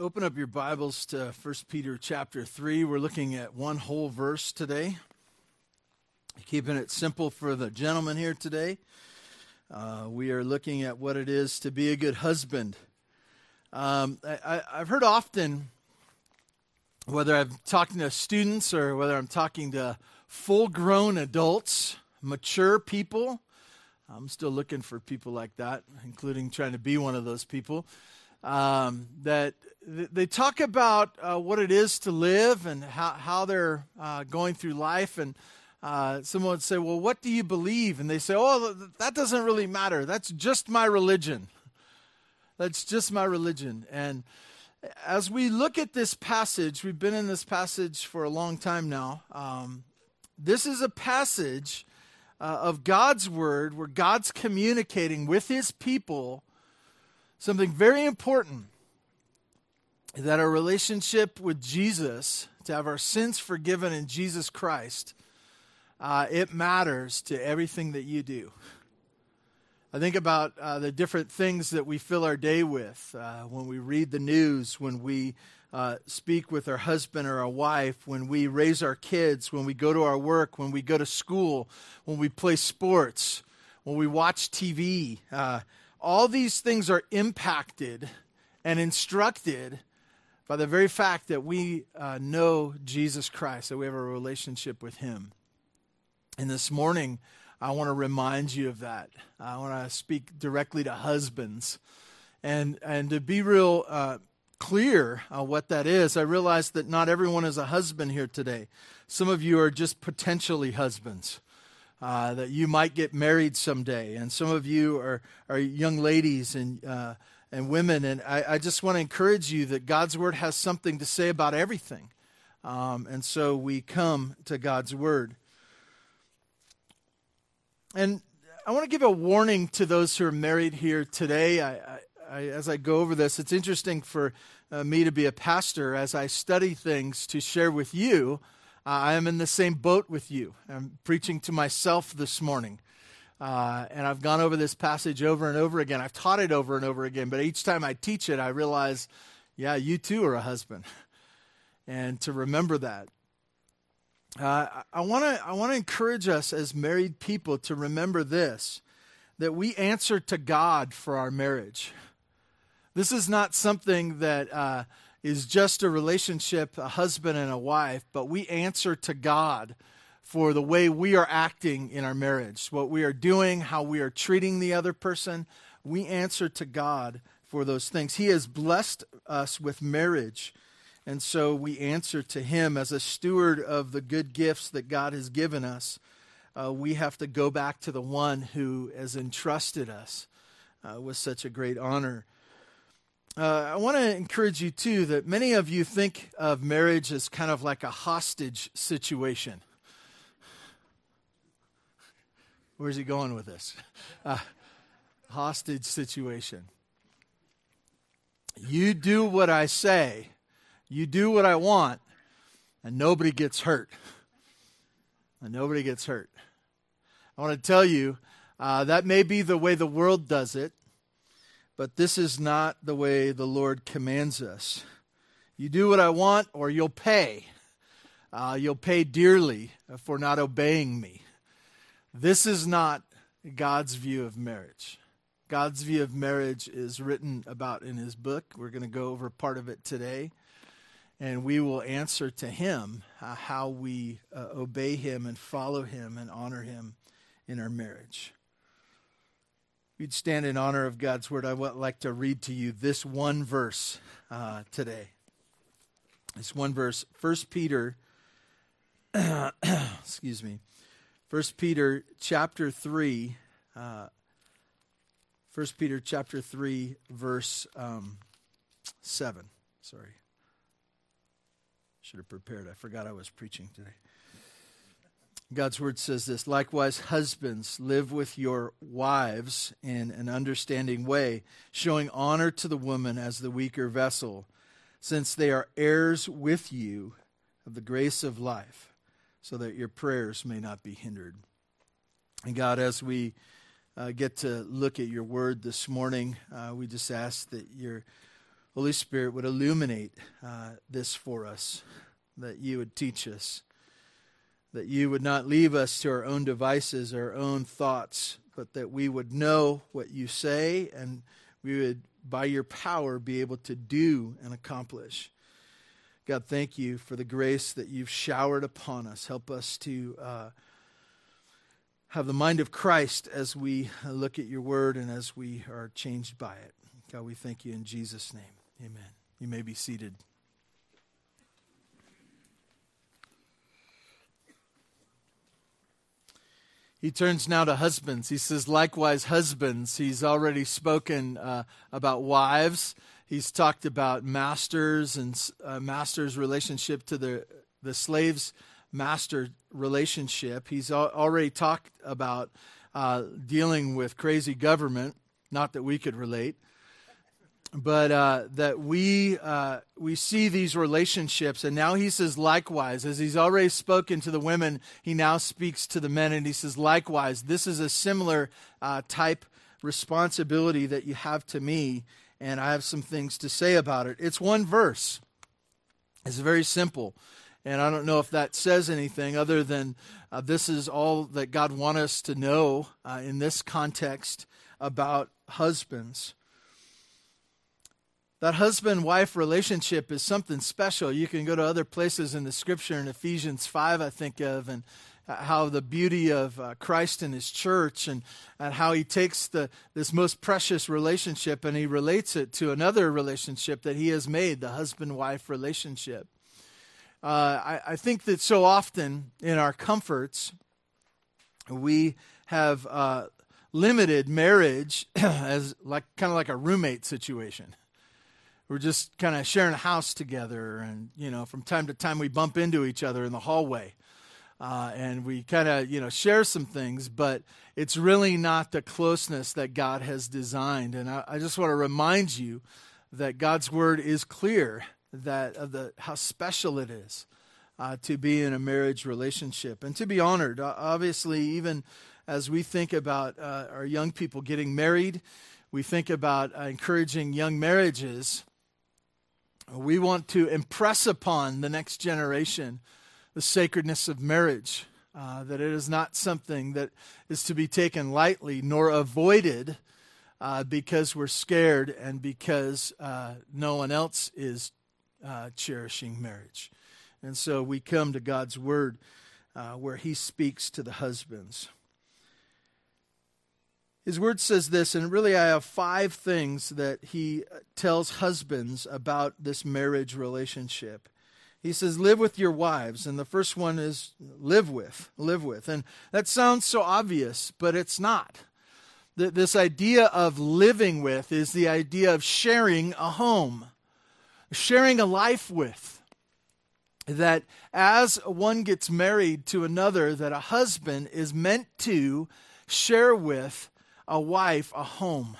Open up your Bibles to 1 Peter chapter 3. We're looking at one whole verse today. Keeping it simple for the gentleman here today. We are looking at what it is to be a good husband. I've heard often, whether I'm talking to students or whether I'm talking to full-grown adults, mature people. I'm still looking for people like that, including trying to be one of those people. That they talk about what it is to live and how they're going through life. And someone would say, well, what do you believe? And they say, oh, that doesn't really matter. That's just my religion. That's just my religion. And as we look at this passage, we've been in this passage for a long time now. This is a passage of God's word where God's communicating with his people something very important, that our relationship with Jesus, to have our sins forgiven in Jesus Christ, it matters to everything that you do. I think about the different things that we fill our day with when we read the news, when we speak with our husband or our wife, when we raise our kids, when we go to our work, when we go to school, when we play sports, when we watch TV. All these things are impacted and instructed by the very fact that we know Jesus Christ, that we have a relationship with him. And this morning, I want to remind you of that. I want to speak directly to husbands. And to be real clear on what that is, I realize that not everyone is a husband here today. Some of you are just potentially husbands. That you might get married someday, and some of you are young ladies and women, and I just want to encourage you that God's word has something to say about everything, and so we come to God's word. And I want to give a warning to those who are married here today. I as I go over this, it's interesting for me to be a pastor as I study things to share with you. I am in the same boat with you. I'm preaching to myself this morning. And I've gone over this passage over and over again. I've taught it over and over again. But each time I teach it, I realize, yeah, you too are a husband. And to remember that. I want to encourage us as married people to remember this, that we answer to God for our marriage. This is not something that is just a relationship, a husband and a wife, but we answer to God for the way we are acting in our marriage, what we are doing, how we are treating the other person. We answer to God for those things. He has blessed us with marriage, and so we answer to him as a steward of the good gifts that God has given us. We have to go back to the one who has entrusted us with such a great honor. I want to encourage you, too, that many of you think of marriage as kind of like a hostage situation. Where's he going with this? Hostage situation. You do what I say, you do what I want, and nobody gets hurt. And nobody gets hurt. I want to tell you, that may be the way the world does it. But this is not the way the Lord commands us. You do what I want or you'll pay. You'll pay dearly for not obeying me. This is not God's view of marriage. God's view of marriage is written about in his book. We're going to go over part of it today. And we will answer to him how we obey him and follow him and honor him in our marriage. We'd stand in honor of God's word. I would like to read to you this one verse today. This one verse, 1 Peter, excuse me, 1 Peter chapter 3, 1 Peter chapter 3, verse 7. Sorry. Should have prepared. I forgot I was preaching today. God's word says this, likewise, husbands, live with your wives in an understanding way, showing honor to the woman as the weaker vessel, since they are heirs with you of the grace of life, so that your prayers may not be hindered. And God, as we get to look at your word this morning, we just ask that your Holy Spirit would illuminate this for us, that you would teach us, that you would not leave us to our own devices, our own thoughts, but that we would know what you say and we would, by your power, be able to do and accomplish. God, thank you for the grace that you've showered upon us. Help us to have the mind of Christ as we look at your word and as we are changed by it. God, we thank you in Jesus' name. Amen. You may be seated. He turns now to husbands. He says, likewise, husbands. He's already spoken about wives. He's talked about masters and masters' relationship to the slave's master relationship. He's already talked about dealing with crazy government. Not that we could relate, but that we see these relationships. And now he says, likewise, as he's already spoken to the women, he now speaks to the men, and he says, likewise, this is a similar type responsibility that you have to me, and I have some things to say about it. It's one verse. It's very simple. And I don't know if that says anything other than this is all that God wants us to know in this context about husbands. That husband-wife relationship is something special. You can go to other places in the Scripture, in Ephesians 5, I think of, and how the beauty of Christ and his church, and how he takes this most precious relationship and he relates it to another relationship that he has made, the husband-wife relationship. I think that so often in our comforts, we have limited marriage as kind of like a roommate situation. We're just kind of sharing a house together, and from time to time we bump into each other in the hallway, and we kind of share some things, but it's really not the closeness that God has designed. And I just want to remind you that God's word is clear that of how special it is to be in a marriage relationship and to be honored. Obviously, even as we think about our young people getting married, we think about encouraging young marriages. We want to impress upon the next generation the sacredness of marriage, that it is not something that is to be taken lightly nor avoided because we're scared and because no one else is cherishing marriage. And so we come to God's word where he speaks to the husbands. His word says this, and really I have 5 things that he tells husbands about this marriage relationship. He says, live with your wives. And the first one is live with. And that sounds so obvious, but it's not. This idea of living with is the idea of sharing a home, sharing a life with. That as one gets married to another, that a husband is meant to share with a wife, a home,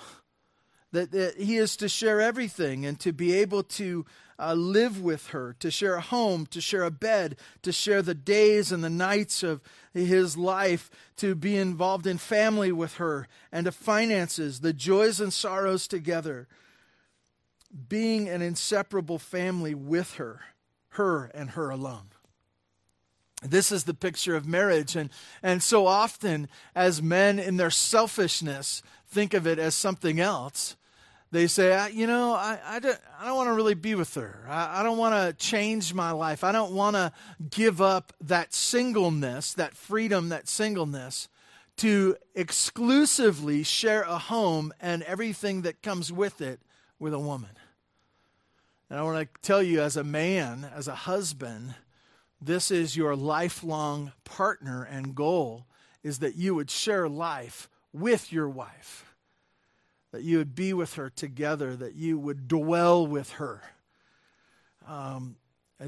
that he is to share everything and to be able to live with her, to share a home, to share a bed, to share the days and the nights of his life, to be involved in family with her and to finances, the joys and sorrows together, being an inseparable family with her and her alone. This is the picture of marriage, and so often as men in their selfishness think of it as something else, they say, I don't want to really be with her. I don't want to change my life. I don't want to give up that singleness, that freedom, that singleness, to exclusively share a home and everything that comes with it with a woman. And I want to tell you as a man, as a husband, this is your lifelong partner and goal, is that you would share life with your wife, that you would be with her together, that you would dwell with her. I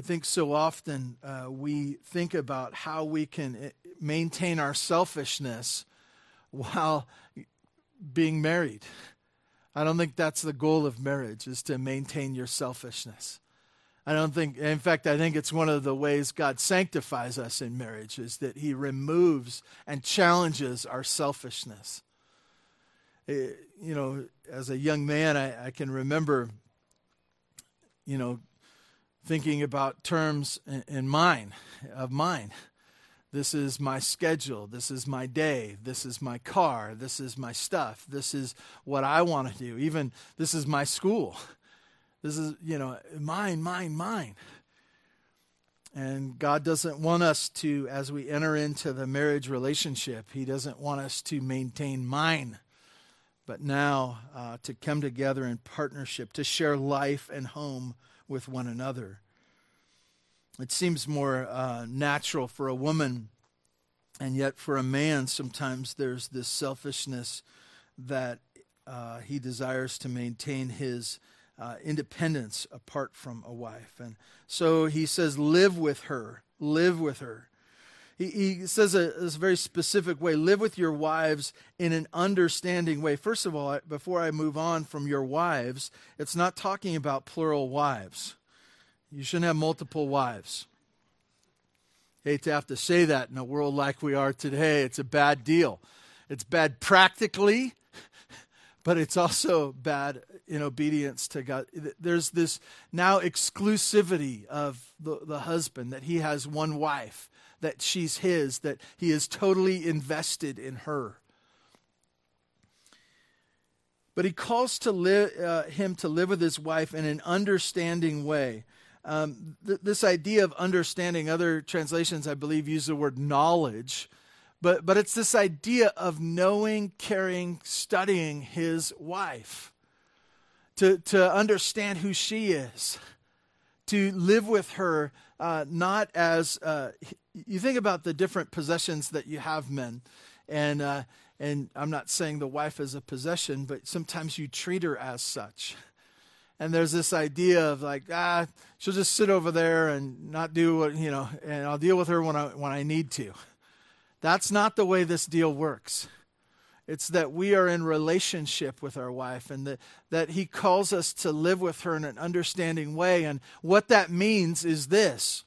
think so often we think about how we can maintain our selfishness while being married. I don't think that's the goal of marriage, is to maintain your selfishness. I think it's one of the ways God sanctifies us in marriage, is that he removes and challenges our selfishness. As a young man, I can remember you know, thinking about terms in mine, of mine. This is my schedule. This is my day. This is my car. This is my stuff. This is what I want to do. Even this is my school. This is, you know, mine, mine, mine. And God doesn't want us to, as we enter into the marriage relationship, He doesn't want us to maintain mine, but now to come together in partnership, to share life and home with one another. It seems more natural for a woman, and yet for a man, sometimes there's this selfishness that he desires to maintain his independence apart from a wife. And so he says, live with her, live with her. He says a very specific way, live with your wives in an understanding way. First of all, before I move on from your wives, it's not talking about plural wives. You shouldn't have multiple wives. Hate to have to say that in a world like we are today. It's a bad deal. It's bad practically, but it's also bad in obedience to God. There's this now exclusivity of the husband, that he has one wife, that she's his, that he is totally invested in her. But he calls to him to live with his wife in an understanding way. This idea of understanding, other translations, I believe, use the word knowledge, but it's this idea of knowing, caring, studying his wife, to understand who she is, to live with her, not as, you think about the different possessions that you have, men, and I'm not saying the wife is a possession, but sometimes you treat her as such. And there's this idea of like, she'll just sit over there and not do what, you know, and I'll deal with her when I need to. That's not the way this deal works. It's that we are in relationship with our wife, and that he calls us to live with her in an understanding way. And what that means is this,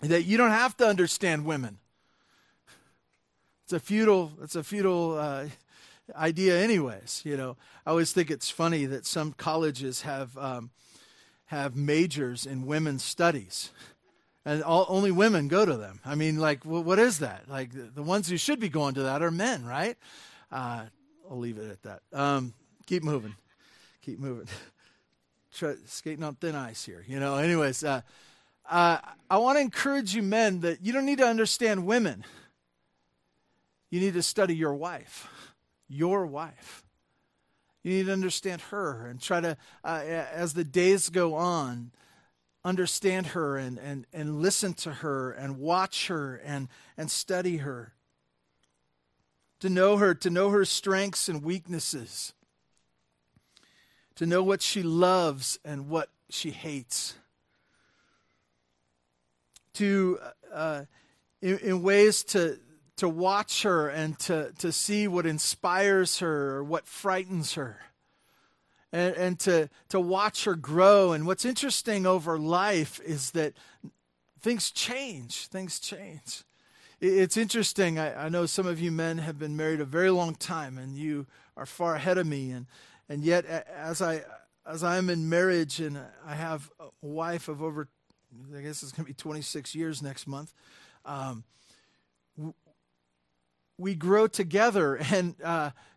that you don't have to understand women. It's a futile idea anyways, you know. I always think it's funny that some colleges have majors in women's studies, and only women go to them. I mean, like, what is that? Like, the ones who should be going to that are men, right? I'll leave it at that. Keep moving. Skating on thin ice here, you know. Anyways, I want to encourage you men that you don't need to understand women. You need to study your wife. Your wife. You need to understand her and try to, as the days go on, understand her and listen to her and watch her and study her. To know her strengths and weaknesses. To know what she loves and what she hates. To, in ways to watch her and to see what inspires her or what frightens her, and to watch her grow. And what's interesting over life is that things change. It's interesting. I know some of you men have been married a very long time, and you are far ahead of me, and yet as I'm in marriage, and I have a wife of over, I guess it's going to be 26 years next month, we grow together, and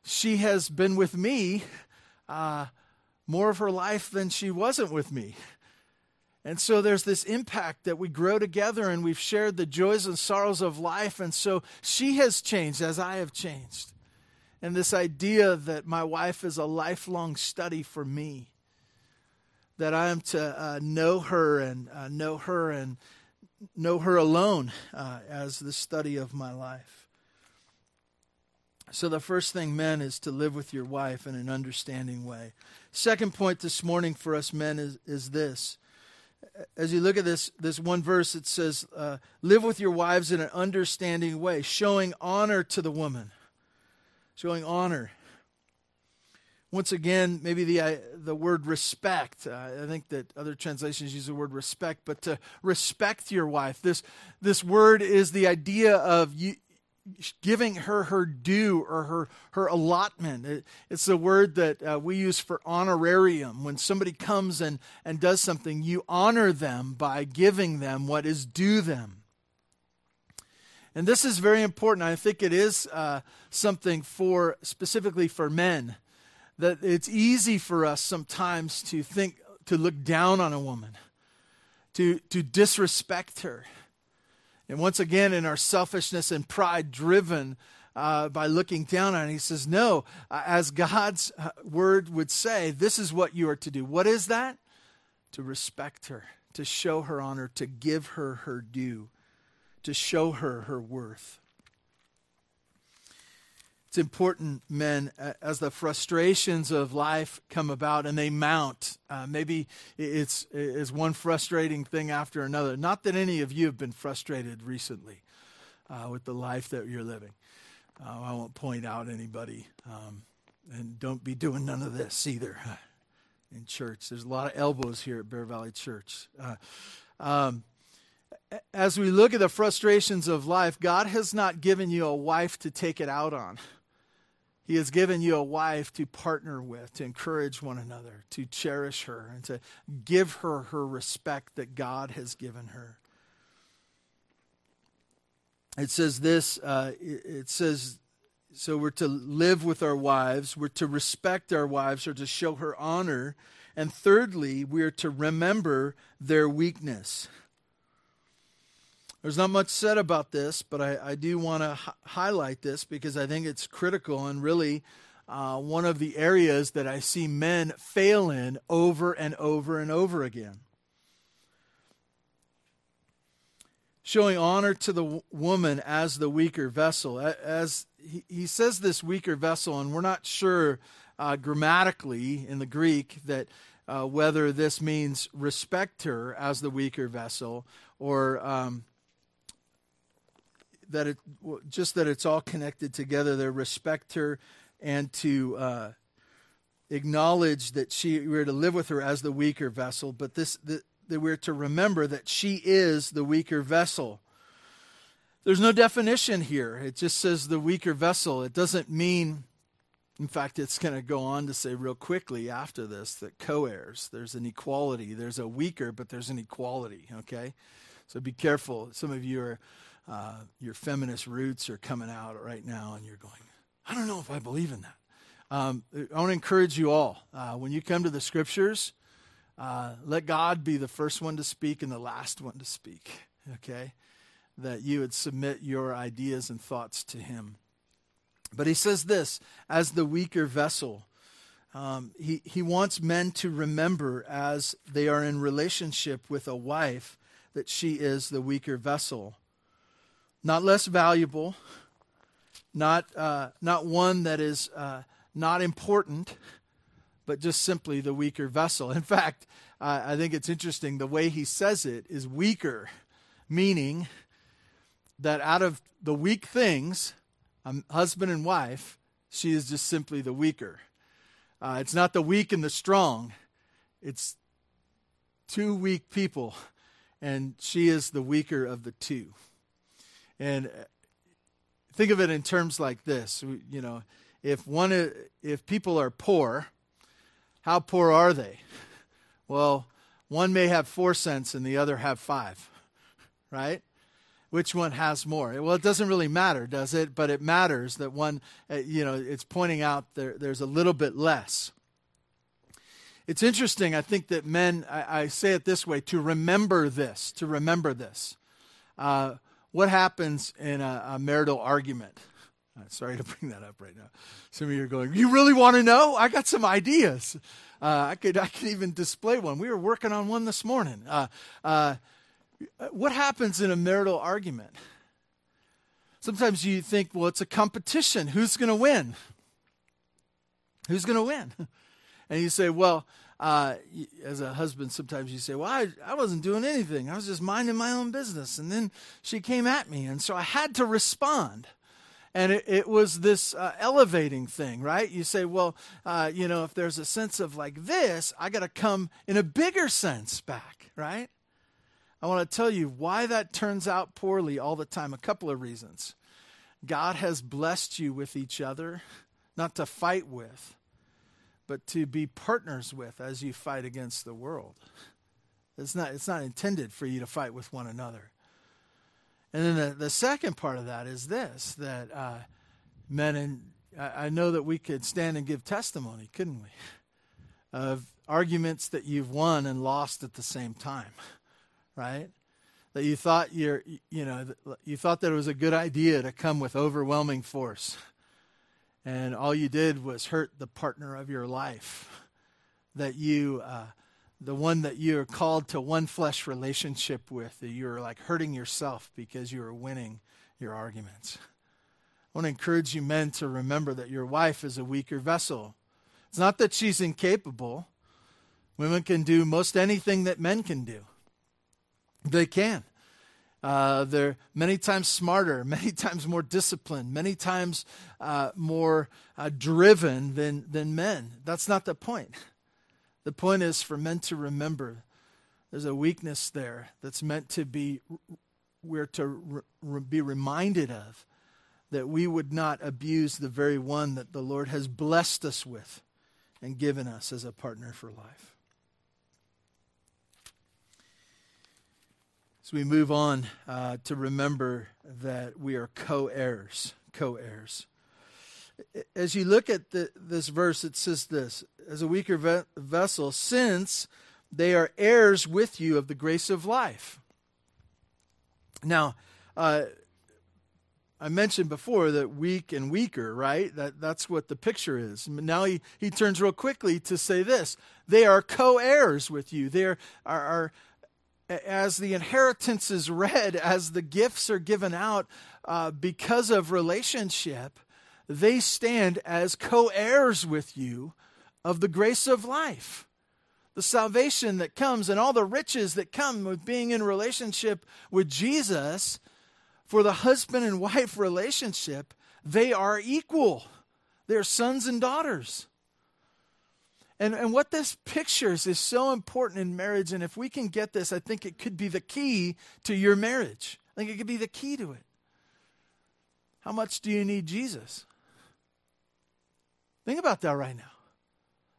she has been with me more of her life than she wasn't with me. And so there's this impact that we grow together, and we've shared the joys and sorrows of life. And so she has changed as I have changed. And this idea that my wife is a lifelong study for me, that I am to know her and know her alone as the study of my life. So the first thing, men, is to live with your wife in an understanding way. Second point this morning for us men is this. As you look at this one verse, it says, live with your wives in an understanding way, showing honor to the woman. Showing honor. Once again, maybe the word respect. I think that other translations use the word respect, but to respect your wife. This word is the idea of you, giving her her due or her allotment. It's a word that we use for honorarium. When somebody comes and does something, you honor them by giving them what is due them. And this is very important. I think it is something for specifically for men, that it's easy for us sometimes to think, to look down on a woman, to disrespect her. And once again, in our selfishness and pride driven by looking down on it, he says, no, as God's word would say, this is what you are to do. What is that? To respect her, to show her honor, to give her her due, to show her her worth. It's important, men, as the frustrations of life come about and they mount. Maybe it's one frustrating thing after another. Not that any of you have been frustrated recently with the life that you're living. I won't point out anybody. And don't be doing none of this either in church. There's a lot of elbows here at Bear Valley Church. As we look at the frustrations of life, God has not given you a wife to take it out on. He has given you a wife to partner with, to encourage one another, to cherish her, and to give her her respect that God has given her. It says this, so we're to live with our wives, we're to respect our wives, or to show her honor. And thirdly, we're to remember their weakness. There's not much said about this, but I do want to highlight this because I think it's critical and really one of the areas that I see men fail in over and over and over again. Showing honor to the woman as the weaker vessel. As he says this weaker vessel, and we're not sure grammatically in the Greek that whether this means respect her as the weaker vessel or... that it just that it's all connected together. They respect her and to acknowledge that we're to live with her as the weaker vessel. But that we're to remember that she is the weaker vessel. There's no definition here. It just says the weaker vessel. It doesn't mean. In fact, it's going to go on to say real quickly after this that co-heirs. There's an equality. There's a weaker, but there's an equality. Okay, so be careful. Some of you are. Your feminist roots are coming out right now, and you're going, I don't know if I believe in that. I want to encourage you all. When you come to the Scriptures, let God be the first one to speak and the last one to speak, okay? That you would submit your ideas and thoughts to Him. But He says this, as the weaker vessel. He wants men to remember as they are in relationship with a wife that she is the weaker vessel. Not less valuable, not one that is not important, but just simply the weaker vessel. In fact, I think it's interesting, the way he says it is weaker, meaning that out of the weak things, husband and wife, she is just simply the weaker. It's not the weak and the strong. It's two weak people, and she is the weaker of the two. And think of it in terms like this. You know, if people are poor, how poor are they? Well, one may have 4 cents and the other have 5, right? Which one has more? Well, it doesn't really matter, does it? But it matters that one, you know, it's pointing out there's a little bit less. It's interesting, I think, that men, I say it this way, to remember this. What happens in a marital argument? Sorry to bring that up right now. Some of you are going, you really want to know? I got some ideas. I could even display one. We were working on one this morning. What happens in a marital argument? Sometimes you think, well, it's a competition. Who's going to win? And you say, well, as a husband, sometimes you say, well, I wasn't doing anything. I was just minding my own business. And then she came at me, and so I had to respond. And it was this elevating thing, right? You say, well, if there's a sense of like this, I got to come in a bigger sense back, right? I want to tell you why that turns out poorly all the time. A couple of reasons. God has blessed you with each other, not to fight with, but to be partners with as you fight against the world. It's not intended for you to fight with one another. And then the second part of that is this, that men and I know that we could stand and give testimony, couldn't we, of arguments that you've won and lost at the same time, right? That you thought that it was a good idea to come with overwhelming force, and all you did was hurt the partner of your life, that you, the one that you are called to one flesh relationship with, that you're like hurting yourself because you are winning your arguments. I want to encourage you men to remember that your wife is a weaker vessel. It's not that she's incapable. Women can do most anything that men can do. They can. They're many times smarter, many times more disciplined, many times more driven than men. That's not the point. The point is for men to remember there's a weakness there that's meant to be, we're to be reminded of, that we would not abuse the very one that the Lord has blessed us with and given us as a partner for life. So we move on to remember that we are co-heirs. As you look at this verse, it says this, as a weaker vessel, since they are heirs with you of the grace of life. Now, I mentioned before that weak and weaker, right? That's what the picture is. Now he turns real quickly to say this, they are co-heirs with you. They are as the inheritance is read, as the gifts are given out because of relationship, they stand as co-heirs with you of the grace of life. The salvation that comes and all the riches that come with being in relationship with Jesus, for the husband and wife relationship, they are equal. They're sons and daughters. And what this pictures is so important in marriage, and if we can get this, I think it could be the key to your marriage. I think it could be the key to it. How much do you need Jesus? Think about that right now.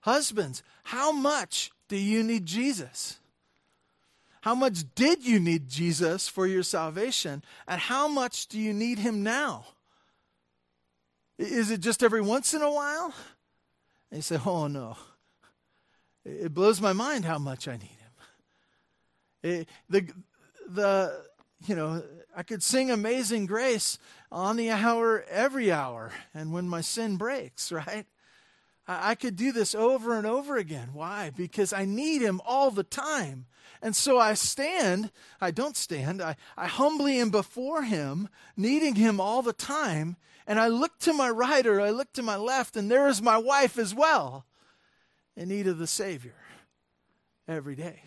Husbands, how much do you need Jesus? How much did you need Jesus for your salvation? And how much do you need him now? Is it just every once in a while? And you say, oh no. It blows my mind how much I need him. I could sing Amazing Grace on the hour, every hour, and when my sin breaks, right? I could do this over and over again. Why? Because I need him all the time. And so I humbly am before him, needing him all the time, and I look to my right or I look to my left, and there is my wife as well, in need of the Savior every day.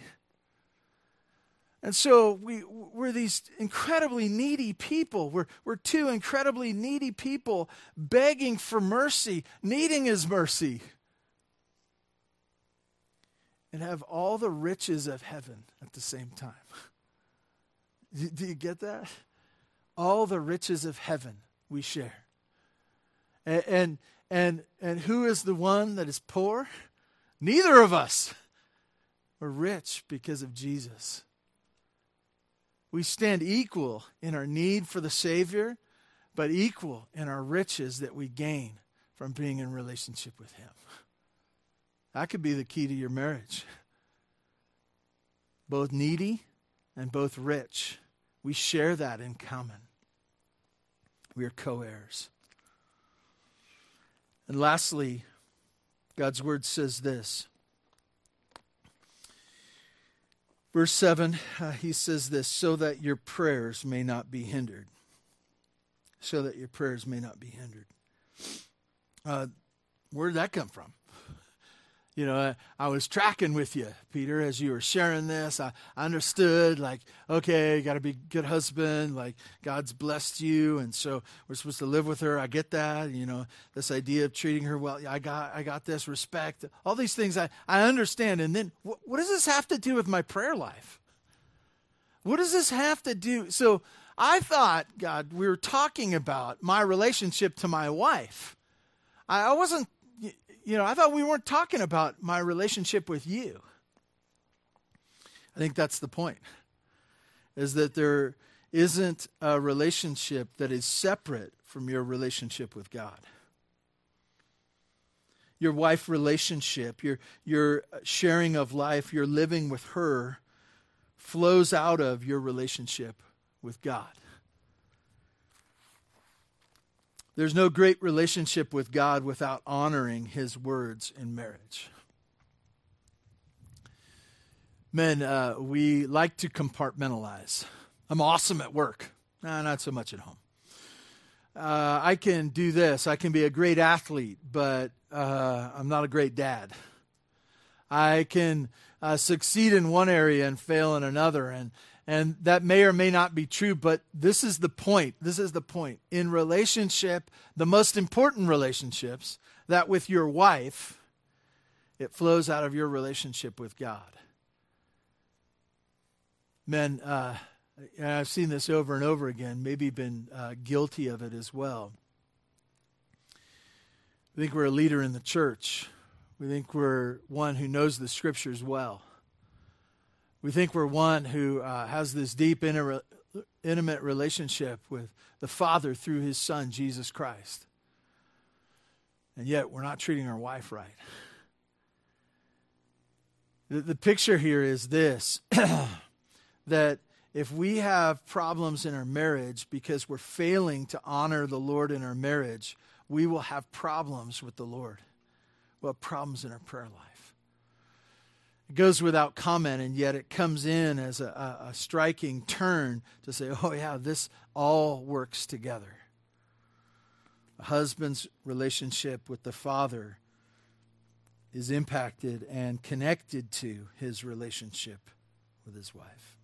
And so we're these incredibly needy people. We're two incredibly needy people begging for mercy, needing his mercy, and have all the riches of heaven at the same time. Do you get that? All the riches of heaven we share. And who is the one that is poor? Neither of us. We're rich because of Jesus. We stand equal in our need for the Savior, but equal in our riches that we gain from being in relationship with him. That could be the key to your marriage. Both needy and both rich. We share that in common. We are co-heirs. And lastly, God's word says this. Verse 7, he says this, so that your prayers may not be hindered. So that your prayers may not be hindered. Where did that come from? You know, I was tracking with you, Peter, as you were sharing this. I understood, like, okay, you got to be a good husband. Like, God's blessed you, and so we're supposed to live with her. I get that. You know, this idea of treating her well. I got this respect. All these things I understand. And then, what does this have to do with my prayer life? What does this have to do? So I thought, God, we were talking about my relationship to my wife. I wasn't, you know, I thought we weren't talking about my relationship with you. I think that's the point, is that there isn't a relationship that is separate from your relationship with God. Your wife relationship, your sharing of life, your living with her flows out of your relationship with God. There's no great relationship with God without honoring his words in marriage. Men, we like to compartmentalize. I'm awesome at work. Nah, not so much at home. I can do this. I can be a great athlete, but I'm not a great dad. I can succeed in one area and fail in another. And that may or may not be true, but this is the point. This is the point. In relationship, the most important relationships, that with your wife, it flows out of your relationship with God. Men, and I've seen this over and over again, maybe been guilty of it as well. We think we're a leader in the church. We think we're one who knows the scriptures well. We think we're one who has this deep, intimate relationship with the Father through his Son, Jesus Christ. And yet we're not treating our wife right. The picture here is this. That if we have problems in our marriage because we're failing to honor the Lord in our marriage, we will have problems with the Lord. We'll have problems in our prayer life. It goes without comment, and yet it comes in as a striking turn to say, oh yeah, this all works together. A husband's relationship with the Father is impacted and connected to his relationship with his wife.